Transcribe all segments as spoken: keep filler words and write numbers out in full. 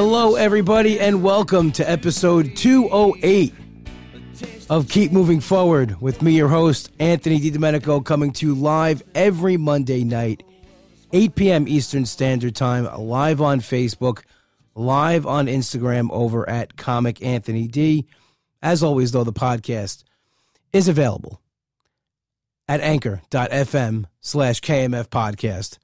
Hello, everybody, and welcome to episode two oh eight of Keep Moving Forward with me, your host, Anthony DiDomenico, coming to you live every Monday night, eight p.m. Eastern Standard Time, live on Facebook, live on Instagram over at Comic Anthony D. As always, though, the podcast is available at anchor dot f m slash K M F podcast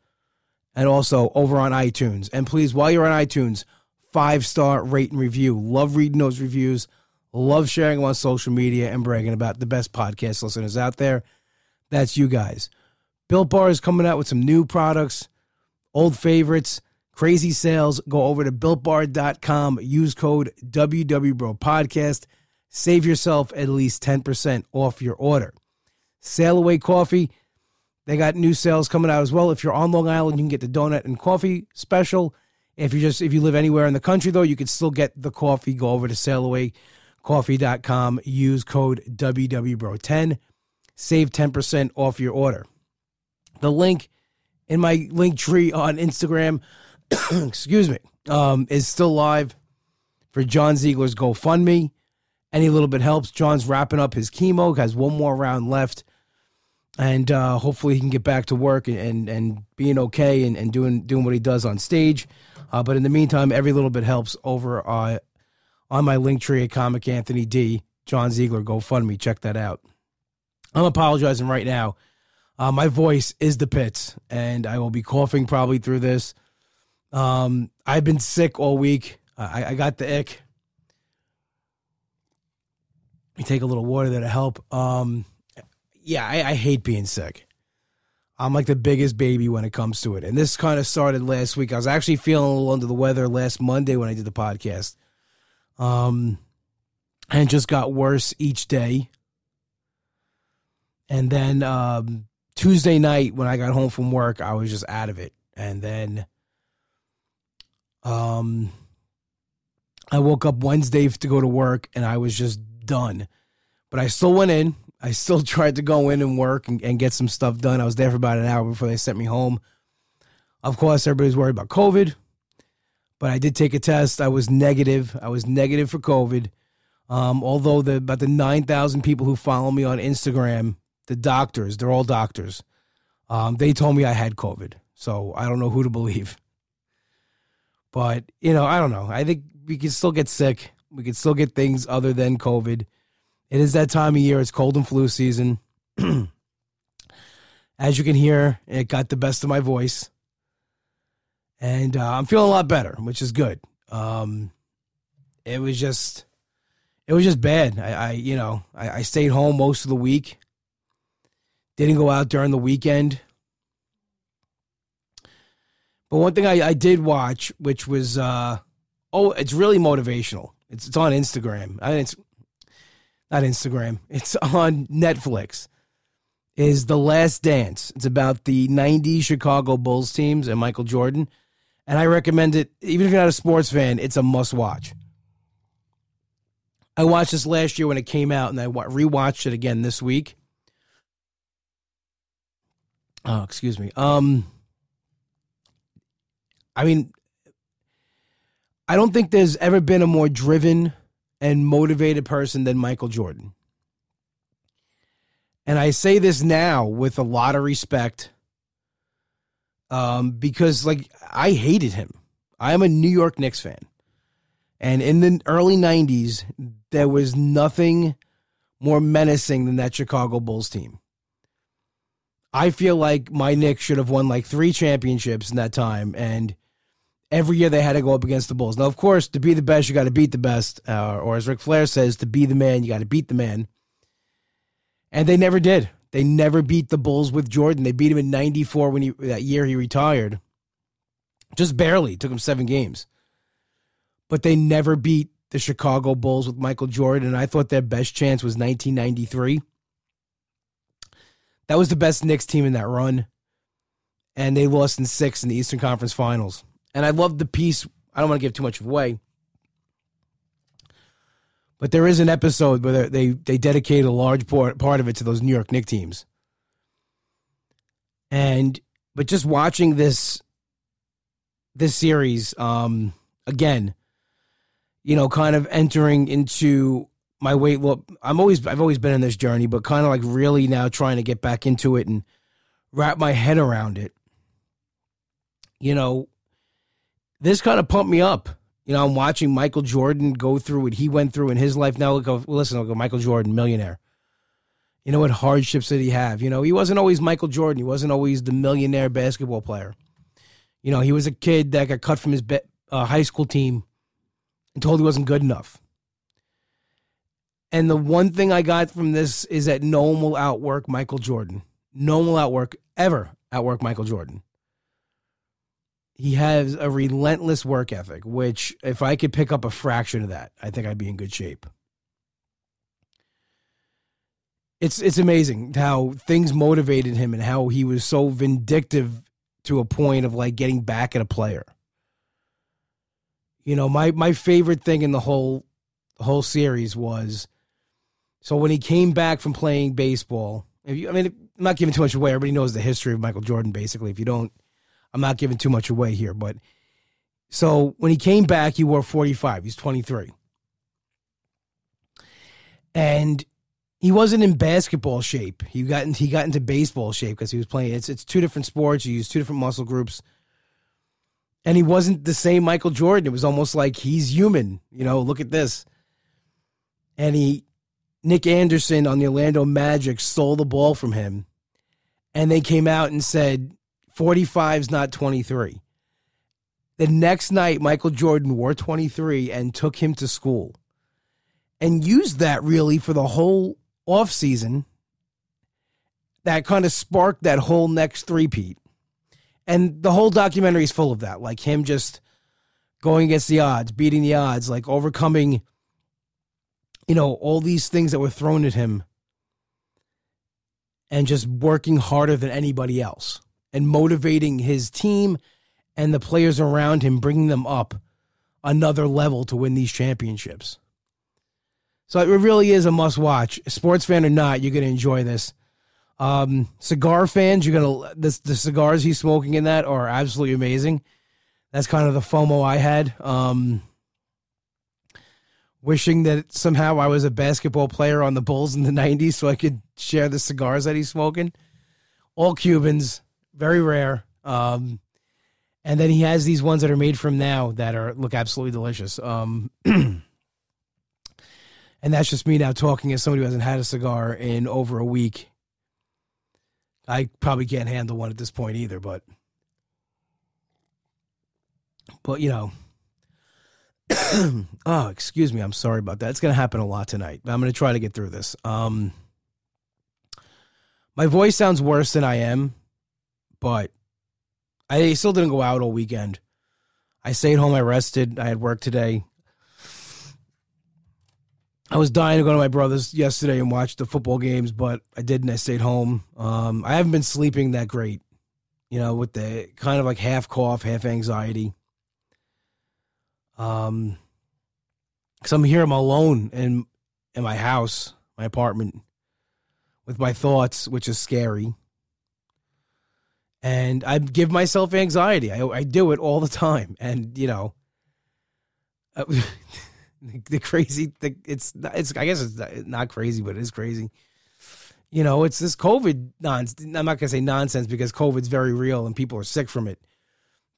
and also over on iTunes. And please, while you're on iTunes, five-star rate and review. Love reading those reviews. Love sharing them on social media and bragging about the best podcast listeners out there. That's you guys. Built Bar is coming out with some new products, old favorites, crazy sales. Go over to built bar dot com. Use code W W Bro Podcast. Save yourself at least ten percent off your order. Sail Away Coffee. They got new sales coming out as well. If you're on Long Island, you can get the donut and coffee special. If you just if you live anywhere in the country, though, you can still get the coffee. Go over to sail away coffee dot com. Use code W W Bro ten. Save ten percent off your order. The link in my link tree on Instagram, excuse me, um, is still live for John Ziegler's GoFundMe. Any little bit helps. John's wrapping up his chemo, has one more round left. And uh, hopefully he can get back to work and, and, and being okay and, and doing doing what he does on stage. Uh, but in the meantime, every little bit helps over uh, on my Linktree at Comic Anthony D, John Ziegler, GoFundMe. Check that out. I'm apologizing right now. Uh, my voice is the pits, and I will be coughing probably through this. Um, I've been sick all week. I, I got the ick. You take a little water there to help. Um... Yeah, I, I hate being sick. I'm like the biggest baby when it comes to it. And this kind of started last week. I was actually feeling a little under the weather last Monday when I did the podcast. Um, and just got worse each day. And then um, Tuesday night when I got home from work, I was just out of it. And then um, I woke up Wednesday to go to work, and I was just done. But I still went in. I still tried to go in and work and, and get some stuff done. I was there for about an hour before they sent me home. Of course, everybody's worried about COVID, but I did take a test. I was negative. I was negative for COVID. Um, although the about the nine thousand people who follow me on Instagram, the doctors, they're all doctors. Um, they told me I had COVID, so I don't know who to believe. But, you know, I don't know. I think we can still get sick. We can still get things other than COVID. It is that time of year. It's cold and flu season. As you can hear, it got the best of my voice. And uh, I'm feeling a lot better, which is good. Um, it was just, it was just bad. I, I you know, I, I stayed home most of the week. Didn't go out during the weekend. But one thing I, I did watch, which was, uh, oh, it's really motivational. It's, it's on Instagram. I mean, it's, Not Instagram. It's on Netflix. Is The Last Dance. It's about the ninety Chicago Bulls teams and Michael Jordan. And I recommend it. Even if you're not a sports fan, it's a must watch. I watched this last year when it came out, and I rewatched it again this week. Oh, excuse me. Um, I mean, I don't think there's ever been a more driven and motivated person than Michael Jordan. And I say this now with a lot of respect, um, because like I hated him. I'm a New York Knicks fan. And in the early nineties, there was nothing more menacing than that Chicago Bulls team. I feel like my Knicks should have won like three championships in that time. And every year they had to go up against the Bulls. Now, of course, to be the best, you got to beat the best. Uh, or as Ric Flair says, to be the man, you got to beat the man. And they never did. They never beat the Bulls with Jordan. They beat him in ninety-four when he that year he retired. Just barely. It took him seven games. But they never beat the Chicago Bulls with Michael Jordan. And I thought their best chance was nineteen ninety-three. That was the best Knicks team in that run. And they lost in six in the Eastern Conference Finals. And I love the piece. I don't want to give too much away. But there is an episode where they, they dedicate a large part, part of it to those New York Knicks teams. And, but just watching this, this series, um, again, you know, kind of entering into my weight. Well, I'm always, I've always been in this journey, but kind of like really now trying to get back into it and wrap my head around it. You know, this kind of pumped me up. You know, I'm watching Michael Jordan go through what he went through in his life. Now, look, well, listen, look, Michael Jordan, millionaire. You know, what hardships did he have? You know, he wasn't always Michael Jordan. He wasn't always the millionaire basketball player. You know, he was a kid that got cut from his be- uh, high school team and told he wasn't good enough. And the one thing I got from this is that no one will outwork Michael Jordan. No one will outwork, ever outwork Michael Jordan. He has a relentless work ethic, which if I could pick up a fraction of that, I think I'd be in good shape. It's it's amazing how things motivated him and how he was so vindictive to a point of like getting back at a player. You know, my my favorite thing in the whole the whole series was, so when he came back from playing baseball, if you, I mean, I'm not giving too much away. Everybody knows the history of Michael Jordan, basically. If you don't, I'm not giving too much away here. But so when he came back, he wore forty-five. He's twenty-three. And he wasn't in basketball shape. He got into, he got into baseball shape because he was playing. It's it's two different sports. You use two different muscle groups. And he wasn't the same Michael Jordan. It was almost like he's human. You know, look at this. And he, Nick Anderson on the Orlando Magic stole the ball from him. And they came out and said, forty-five's not twenty-three. The next night, Michael Jordan wore twenty-three and took him to school. And used that really for the whole off season, that kind of sparked that whole next three-peat. And the whole documentary is full of that, like him just going against the odds, beating the odds, like overcoming, you know, all these things that were thrown at him and just working harder than anybody else and motivating his team and the players around him, bringing them up another level to win these championships. So it really is a must-watch. Sports fan or not, you're going to enjoy this. Um, cigar fans, you're going to the the cigars he's smoking in that are absolutely amazing. That's kind of the FOMO I had. Um, wishing that somehow I was a basketball player on the Bulls in the nineties so I could share the cigars that he's smoking. All Cubans, very rare. Um, and then he has these ones that are made from now that are look absolutely delicious. Um And that's just me now talking as somebody who hasn't had a cigar in over a week. I probably can't handle one at this point either, but, but you know, oh, excuse me. I'm sorry about that. It's going to happen a lot tonight, but I'm going to try to get through this. Um, my voice sounds worse than I am, but I still didn't go out all weekend. I stayed home. I rested. I had work today. I was dying to go to my brother's yesterday and watch the football games, but I didn't. I stayed home. Um, I haven't been sleeping that great, you know, with the kind of like half cough, half anxiety. Um, because I'm here, I'm alone in in my house, my apartment, with my thoughts, which is scary. And I give myself anxiety. I I do it all the time, and you know. I, The crazy thing, it's, it's, I guess it's not crazy, but it is crazy. You know, it's this COVID nonsense. I'm not going to say nonsense because COVID's very real and people are sick from it.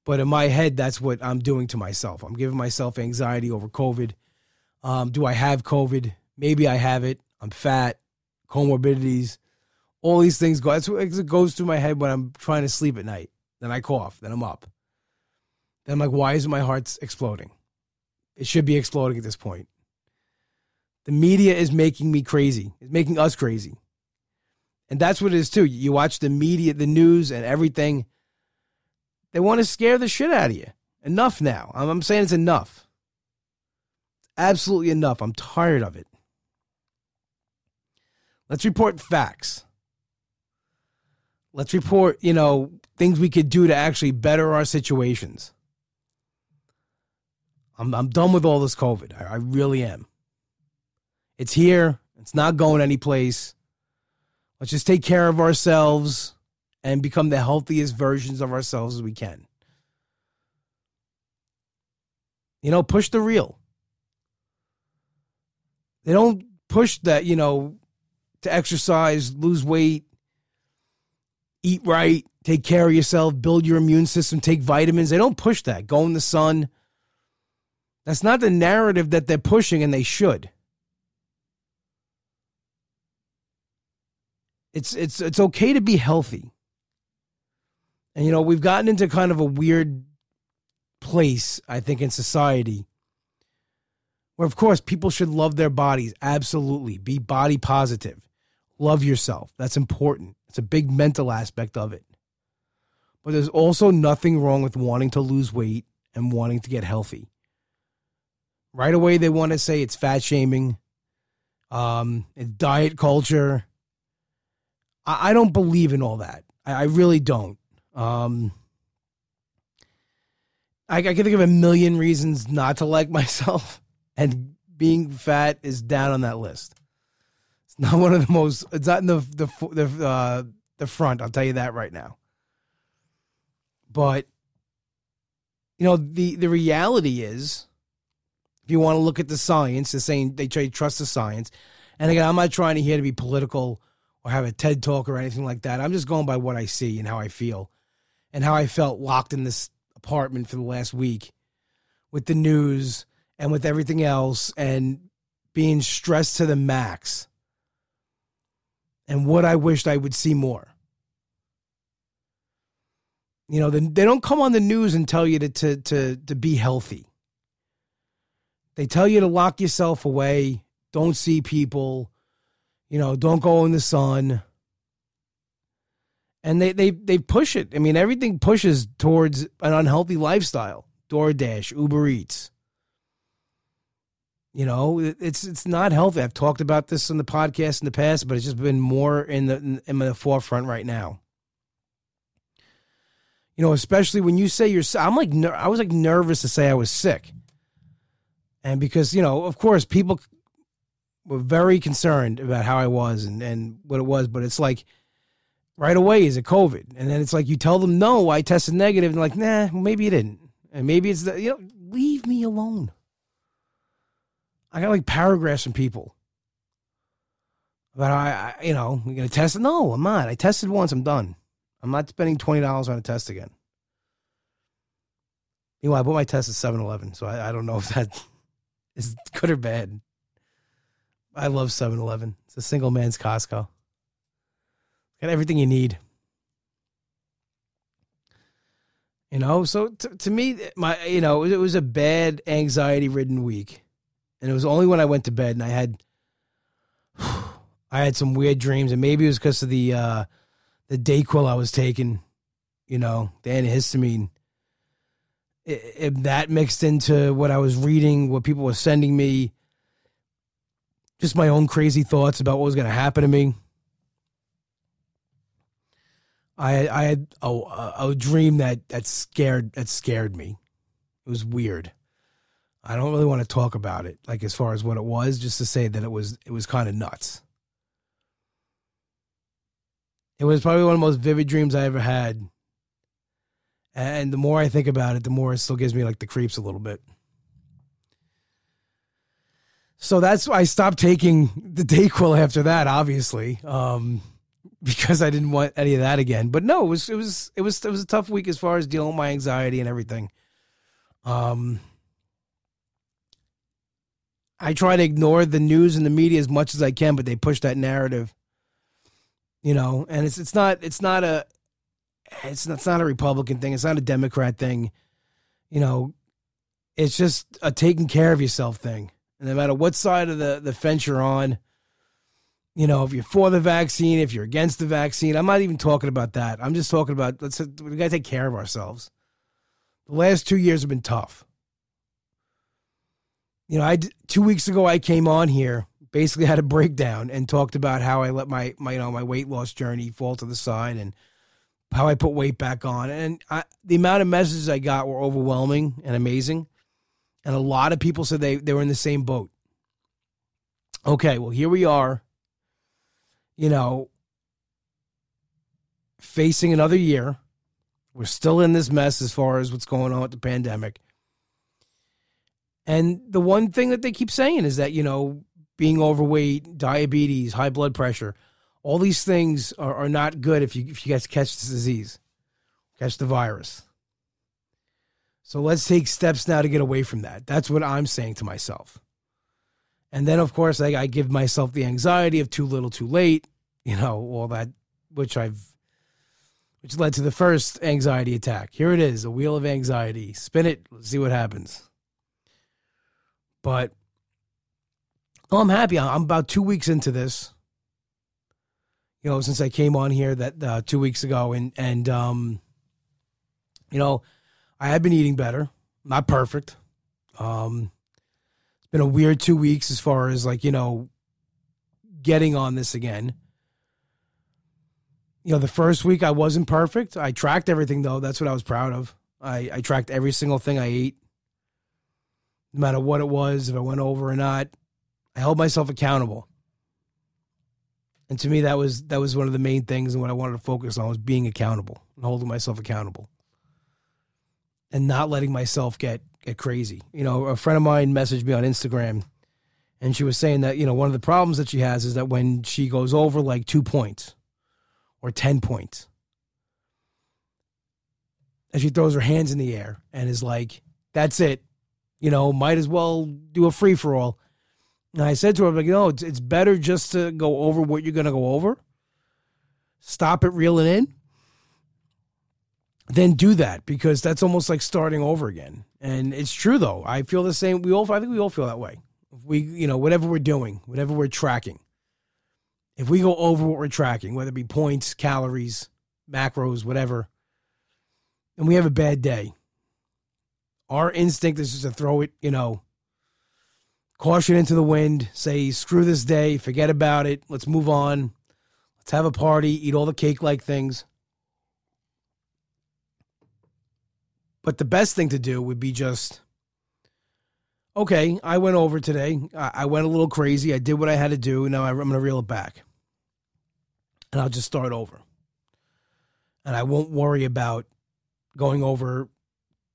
But in my head, that's what I'm doing to myself. I'm giving myself anxiety over COVID. Um, do I have COVID? Maybe I have it. I'm fat, comorbidities, all these things go. That's what it goes through my head when I'm trying to sleep at night. Then I cough, then I'm up. Then I'm like, why is my heart exploding? It should be exploding at this point. The media is making me crazy. It's making us crazy. And that's what it is, too. You watch the media, the news, and everything. They want to scare the shit out of you. Enough now. I'm saying it's enough. Absolutely enough. I'm tired of it. Let's report facts. Let's report, you know, things we could do to actually better our situations. I'm I'm done with all this COVID. I, I really am. It's here. It's not going anyplace. Let's just take care of ourselves and become the healthiest versions of ourselves as we can. You know, push the real. They don't push that, you know, to exercise, lose weight, eat right, take care of yourself, build your immune system, take vitamins. They don't push that. Go in the sun. That's not the narrative that they're pushing, and they should. It's it's it's okay to be healthy. And, you know, we've gotten into kind of a weird place, I think, in society where, of course, people should love their bodies. Absolutely. Be body positive. Love yourself. That's important. It's a big mental aspect of it. But there's also nothing wrong with wanting to lose weight and wanting to get healthy. Right away, they want to say it's fat shaming, um, it's diet culture. I, I don't believe in all that. I, I really don't. Um, I, I can think of a million reasons not to like myself, and being fat is down on that list. It's not one of the most. It's not in the the the uh, the front. I'll tell you that right now. But you know, the the reality is, if you want to look at the science, they're saying they try to trust the science. And again, I'm not trying to here to be political or have a TED talk or anything like that. I'm just going by what I see and how I feel. And how I felt locked in this apartment for the last week with the news and with everything else and being stressed to the max. And what I wished I would see more. You know, they don't come on the news and tell you to to to, to be healthy. They tell you to lock yourself away. Don't see people. You know, don't go in the sun. And they, they they push it. I mean, everything pushes towards an unhealthy lifestyle. DoorDash, Uber Eats. You know, it's it's not healthy. I've talked about this on the podcast in the past, but it's just been more in the in the forefront right now. You know, especially when you say you're sick. I'm like, I was like nervous to say I was sick. And because, you know, of course, people were very concerned about how I was and, and what it was, but it's like, right away, is it COVID? And then it's like you tell them, no, I tested negative. And they're like, nah, well, maybe you didn't. And maybe it's, the, you know, leave me alone. I got like paragraphs from people. But I, I you know, you're going to test it? No, I'm not. I tested once. I'm done. I'm not spending twenty dollars on a test again. Anyway, I bought my test at seven eleven, so I, I don't know if that is good or bad. I love seven eleven. It's a single man's Costco. Got everything you need. You know, so t- to me, my you know, it was a bad anxiety-ridden week. And it was only when I went to bed and I had I had some weird dreams. And maybe it was because of the, uh, the Dayquil I was taking, you know, the antihistamine. It, it, that mixed into what I was reading, what people were sending me, just my own crazy thoughts about what was going to happen to me. I I had a, a, a dream that, that scared that scared me. It was weird. I don't really want to talk about it, like as far as what it was, just to say that it was it was kind of nuts. It was probably one of the most vivid dreams I ever had. And the more I think about it, the more it still gives me like the creeps a little bit. So that's why I stopped taking the Dayquil after that, obviously. Um Because I didn't want any of that again, but no, it was it was it was it was a tough week as far as dealing with my anxiety and everything. Um, I try to ignore the news and the media as much as I can, but they push that narrative, you know. And it's it's not it's not a it's not, it's not a Republican thing. It's not a Democrat thing, you know. It's just a taking care of yourself thing, and no matter what side of the, the fence you're on. You know, if you're for the vaccine, if you're against the vaccine, I'm not even talking about that. I'm just talking about, let's, we got to take care of ourselves. The last two years have been tough. You know, I, two weeks ago, I came on here, basically had a breakdown and talked about how I let my, my, you know, my weight loss journey fall to the side and how I put weight back on. And I, the amount of messages I got were overwhelming and amazing. And a lot of people said they, they were in the same boat. Okay, well, here we are. You know, facing another year. We're still in this mess as far as what's going on with the pandemic. And the one thing that they keep saying is that, you know, being overweight, diabetes, high blood pressure, all these things are, are not good if you, if you guys catch this disease, catch the virus. So let's take steps now to get away from that. That's what I'm saying to myself. And then, of course, I, I give myself the anxiety of too little, too late, you know, all that, which I've, which led to the first anxiety attack. Here it is, a wheel of anxiety. Spin it, let's see what happens. But oh, I'm happy. I'm about two weeks into this, you know, since I came on here that uh, two weeks ago, and and um, you know, I have been eating better. Not perfect. Um, it's been a weird two weeks as far as like, you know, getting on this again. You know, the first week I wasn't perfect. I tracked everything, though. That's what I was proud of. I, I tracked every single thing I ate, no matter what it was, if I went over or not. I held myself accountable. And to me, that was that was one of the main things and what I wanted to focus on was being accountable and holding myself accountable and not letting myself get, get crazy. You know, a friend of mine messaged me on Instagram, and she was saying that, you know, one of the problems that she has is that when she goes over like two points, or ten points. And she throws her hands in the air and is like, that's it. You know, might as well do a free-for-all. And I said to her, I'm like, no, it's, it's better just to go over what you're going to go over. Stop it, reel it in. Then do that, because that's almost like starting over again. And it's true, though. I feel the same. We all, I think we all feel that way. We, you know, whatever we're doing, whatever we're tracking. If we go over what we're tracking, whether it be points, calories, macros, whatever, and we have a bad day, our instinct is just to throw it, you know, caution into the wind, say, screw this day, forget about it, let's move on, let's have a party, eat all the cake-like things. But the best thing to do would be just, okay, I went over today, I went a little crazy, I did what I had to do, now I'm going to reel it back. And I'll just start over. And I won't worry about going over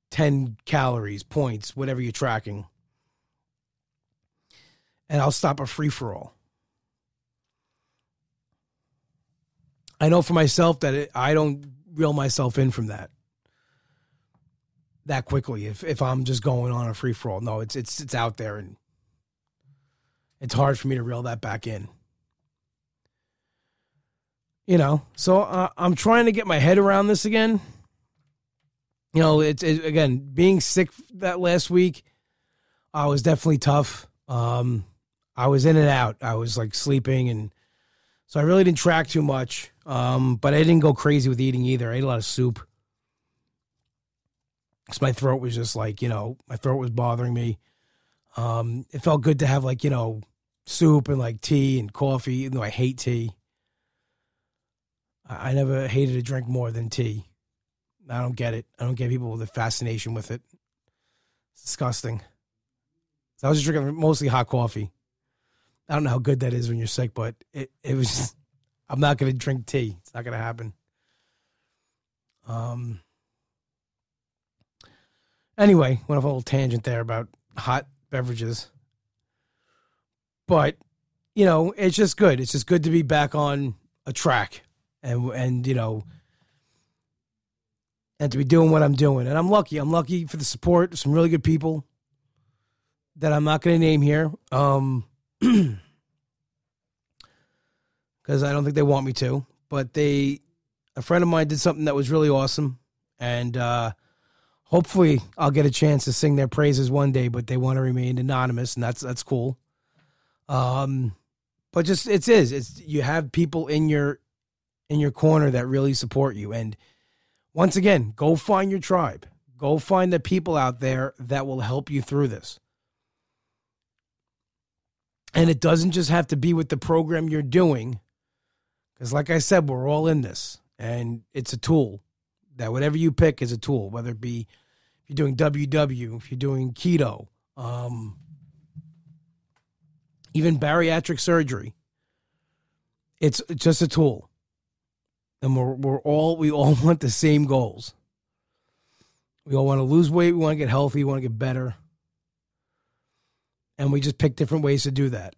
ten calories, points, whatever you're tracking. And I'll stop a free-for-all. I know for myself that it, I don't reel myself in from that that quickly if, if I'm just going on a free-for-all. No, it's, it's, it's out there, and it's hard for me to reel that back in. You know, so uh, I'm trying to get my head around this again. You know, it's it, again, being sick that last week, I was definitely tough. Um, I was in and out. I was like sleeping, and so I really didn't track too much. Um, but I didn't go crazy with eating either. I ate a lot of soup because my throat was just like, you know, my throat was bothering me. Um, it felt good to have like, you know, soup and like tea and coffee, even though I hate tea. I, I never hated a drink more than tea. I don't get it. I don't get people with a fascination with it. It's disgusting. So I was just drinking mostly hot coffee. I don't know how good that is when you're sick, but it, it was just, I'm not going to drink tea. It's not going to happen. Um. Anyway, went off a little tangent there about hot beverages. But, you know, it's just good. It's just good to be back on a track and, and you know, and to be doing what I'm doing. And I'm lucky. I'm lucky for the support of some really good people that I'm not going to name here. Um, because I don't think they want me to. But they, a friend of mine did something that was really awesome. And uh, hopefully I'll get a chance to sing their praises one day. But they want to remain anonymous. And that's that's cool. Um, but just, it is. It's, you have people in your in your corner that really support you. And once again, go find your tribe. Go find the people out there that will help you through this. And it doesn't just have to be with the program you're doing, because like I said, we're all in this, and it's a tool. That whatever you pick is a tool, whether it be if you're doing W W, if you're doing keto, um, even bariatric surgery. It's just a tool. And we're, we're all, we all want the same goals. We all want to lose weight. We want to get healthy. We want to get better. And we just pick different ways to do that.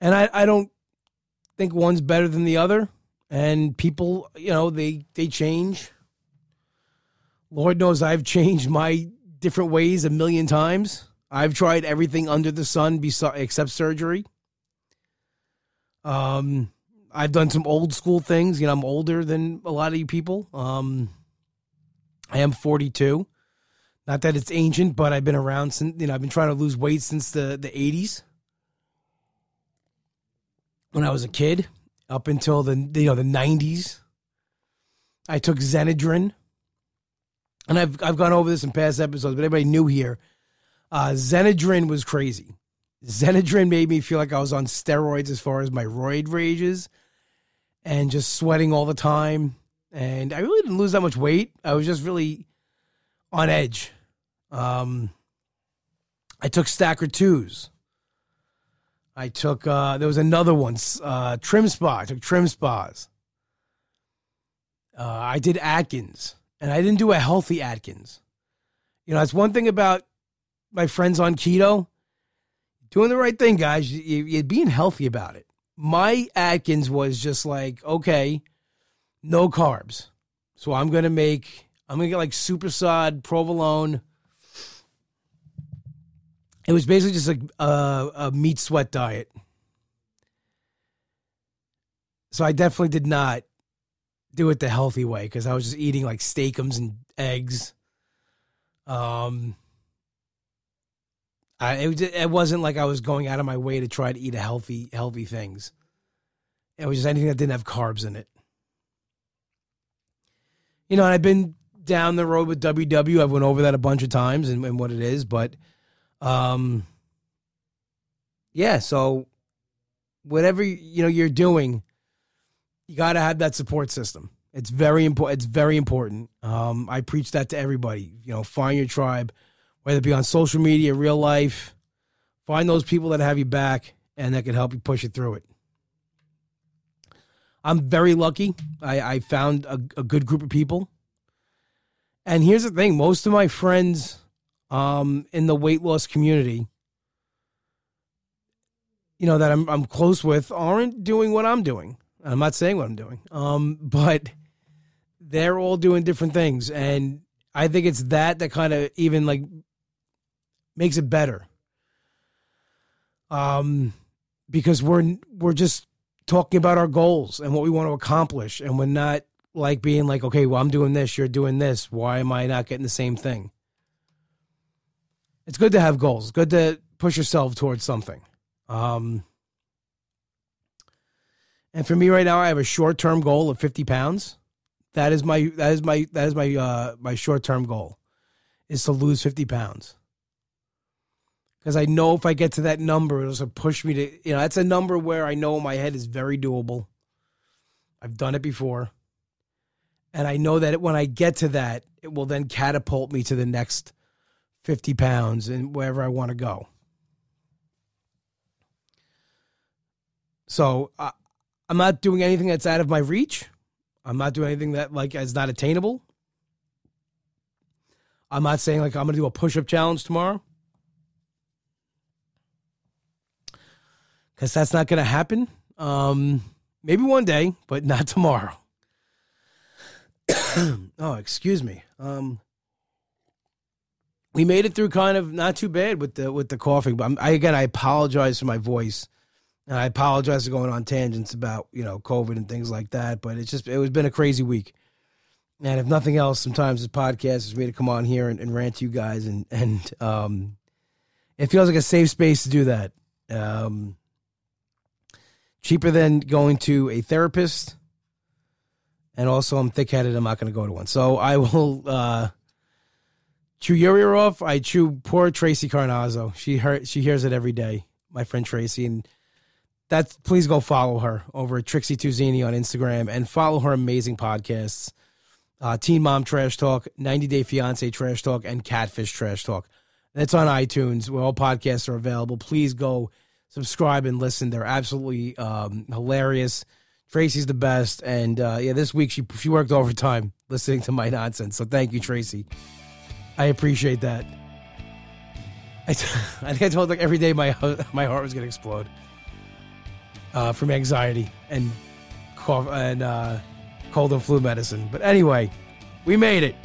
And I, I don't think one's better than the other. And people, you know, they, they change. Lord knows I've changed my different ways a million times. I've tried everything under the sun besides, except surgery. Um, I've done some old school things. You know, I'm older than a lot of you people. Um, I am forty-two. Not that it's ancient, but I've been around since, you know, I've been trying to lose weight since the, the eighties. When I was a kid, up until the, you know, the nineties, I took Xenadrin. And I've I've gone over this in past episodes, but everybody new here, uh, Xenadrin was crazy. Xenadrin made me feel like I was on steroids as far as my roid rages and just sweating all the time. And I really didn't lose that much weight. I was just really on edge. Um, I took Stacker Twos. I took, uh, there was another one, uh, Trim Spa. I took Trim Spas. Uh, I did Atkins. And I didn't do a healthy Atkins. You know, that's one thing about my friends on keto. Doing the right thing, guys. You, you're being healthy about it. My Atkins was just like, okay, no carbs. So I'm going to make, I'm going to get like super sod, provolone. It was basically just like a, a meat sweat diet. So I definitely did not do it the healthy way because I was just eating like steakums and eggs. Um... I, it, it wasn't like I was going out of my way to try to eat a healthy, healthy things. It was just anything that didn't have carbs in it. You know, and I've been down the road with W W. I've went over that a bunch of times and, and what it is, but um, yeah, so whatever, you know, you're doing, you got to have that support system. It's very important. It's very important. Um, I preach that to everybody, you know, find your tribe. Whether it be on social media, real life, find those people that have you back and that can help you push you through it. I'm very lucky. I, I found a, a good group of people. And here's the thing. Most of my friends um, in the weight loss community, you know, that I'm, I'm close with aren't doing what I'm doing. I'm not saying what I'm doing, um, but they're all doing different things. And I think it's that that kind of even like makes it better. Um, because we're, we're just talking about our goals and what we want to accomplish. And we're not like being like, okay, well, I'm doing this. You're doing this. Why am I not getting the same thing? It's good to have goals. It's good to push yourself towards something. Um, and for me right now, I have a short-term goal of fifty pounds. That is my that is my that is my uh, my short-term goal is to lose fifty pounds. Because I know if I get to that number, it'll just push me to, you know, that's a number where I know my head is very doable. I've done it before. And I know that when I get to that, it will then catapult me to the next fifty pounds and wherever I want to go. So uh, I'm not doing anything that's out of my reach. I'm not doing anything that like is not attainable. I'm not saying like I'm going to do a push-up challenge tomorrow. Because that's not going to happen. Um, maybe one day, but not tomorrow. Oh, excuse me. Um, we made it through kind of not too bad with the with the coughing. But I'm, I, again, I apologize for my voice. And I apologize for going on tangents about, you know, COVID and things like that. But it's just, it's been a crazy week. And if nothing else, sometimes this podcast is me to come on here and, and rant to you guys. And, and um, it feels like a safe space to do that. Um, cheaper than going to a therapist. And also I'm thick-headed. I'm not going to go to one. So I will uh, chew your ear off. I chew poor Tracy Carnazzo. She, heard, she hears it every day, my friend Tracy. And That's, please go follow her over at Trixie Tuzini on Instagram and follow her amazing podcasts, uh, Teen Mom Trash Talk, ninety Day Fiancé Trash Talk, and Catfish Trash Talk. That's on iTunes where all podcasts are available. Please go subscribe and listen. They're absolutely um, hilarious. Tracy's the best. And uh, yeah, this week she, she worked overtime listening to my nonsense. So thank you, Tracy. I appreciate that. I, t- I think I told like every day my, my heart was going to explode. uh, from anxiety and cough, and uh, cold and flu medicine. But anyway, we made it.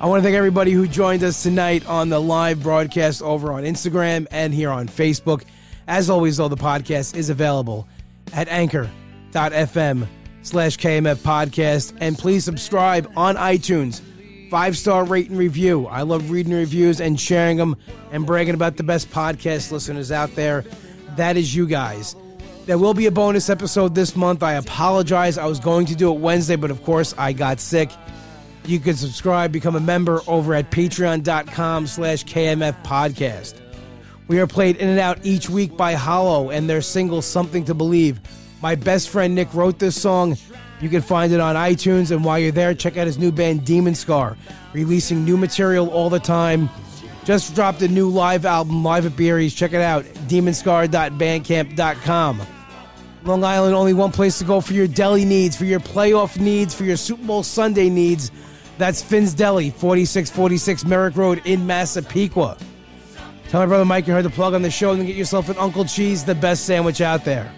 I want to thank everybody who joined us tonight on the live broadcast over on Instagram and here on Facebook. As always, though, the podcast is available at anchor dot f m slash K M F podcast. And please subscribe on iTunes. Five-star rate and review. I love reading reviews and sharing them and bragging about the best podcast listeners out there. That is you guys. There will be a bonus episode this month. I apologize. I was going to do it Wednesday, but of course I got sick. You can subscribe, become a member over at patreon dot com slash K M F podcast. We are played in and out each week by Hollow and their single Something to Believe. My best friend Nick wrote this song. You can find it on iTunes, and while you're there, check out his new band Demon Scar, releasing new material all the time. Just dropped a new live album, Live at Beery's. Check it out, demon scar dot bandcamp dot com. Long Island, only one place to go for your deli needs, for your playoff needs, for your Super Bowl Sunday needs. That's Finn's Deli, forty-six forty-six Merrick Road in Massapequa. Tell my brother Mike you heard the plug on the show and get yourself an Uncle Cheese, the best sandwich out there.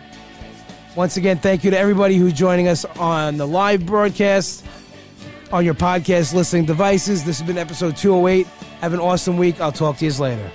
Once again, thank you to everybody who's joining us on the live broadcast, on your podcast listening devices. This has been episode two oh eight. Have an awesome week. I'll talk to you later.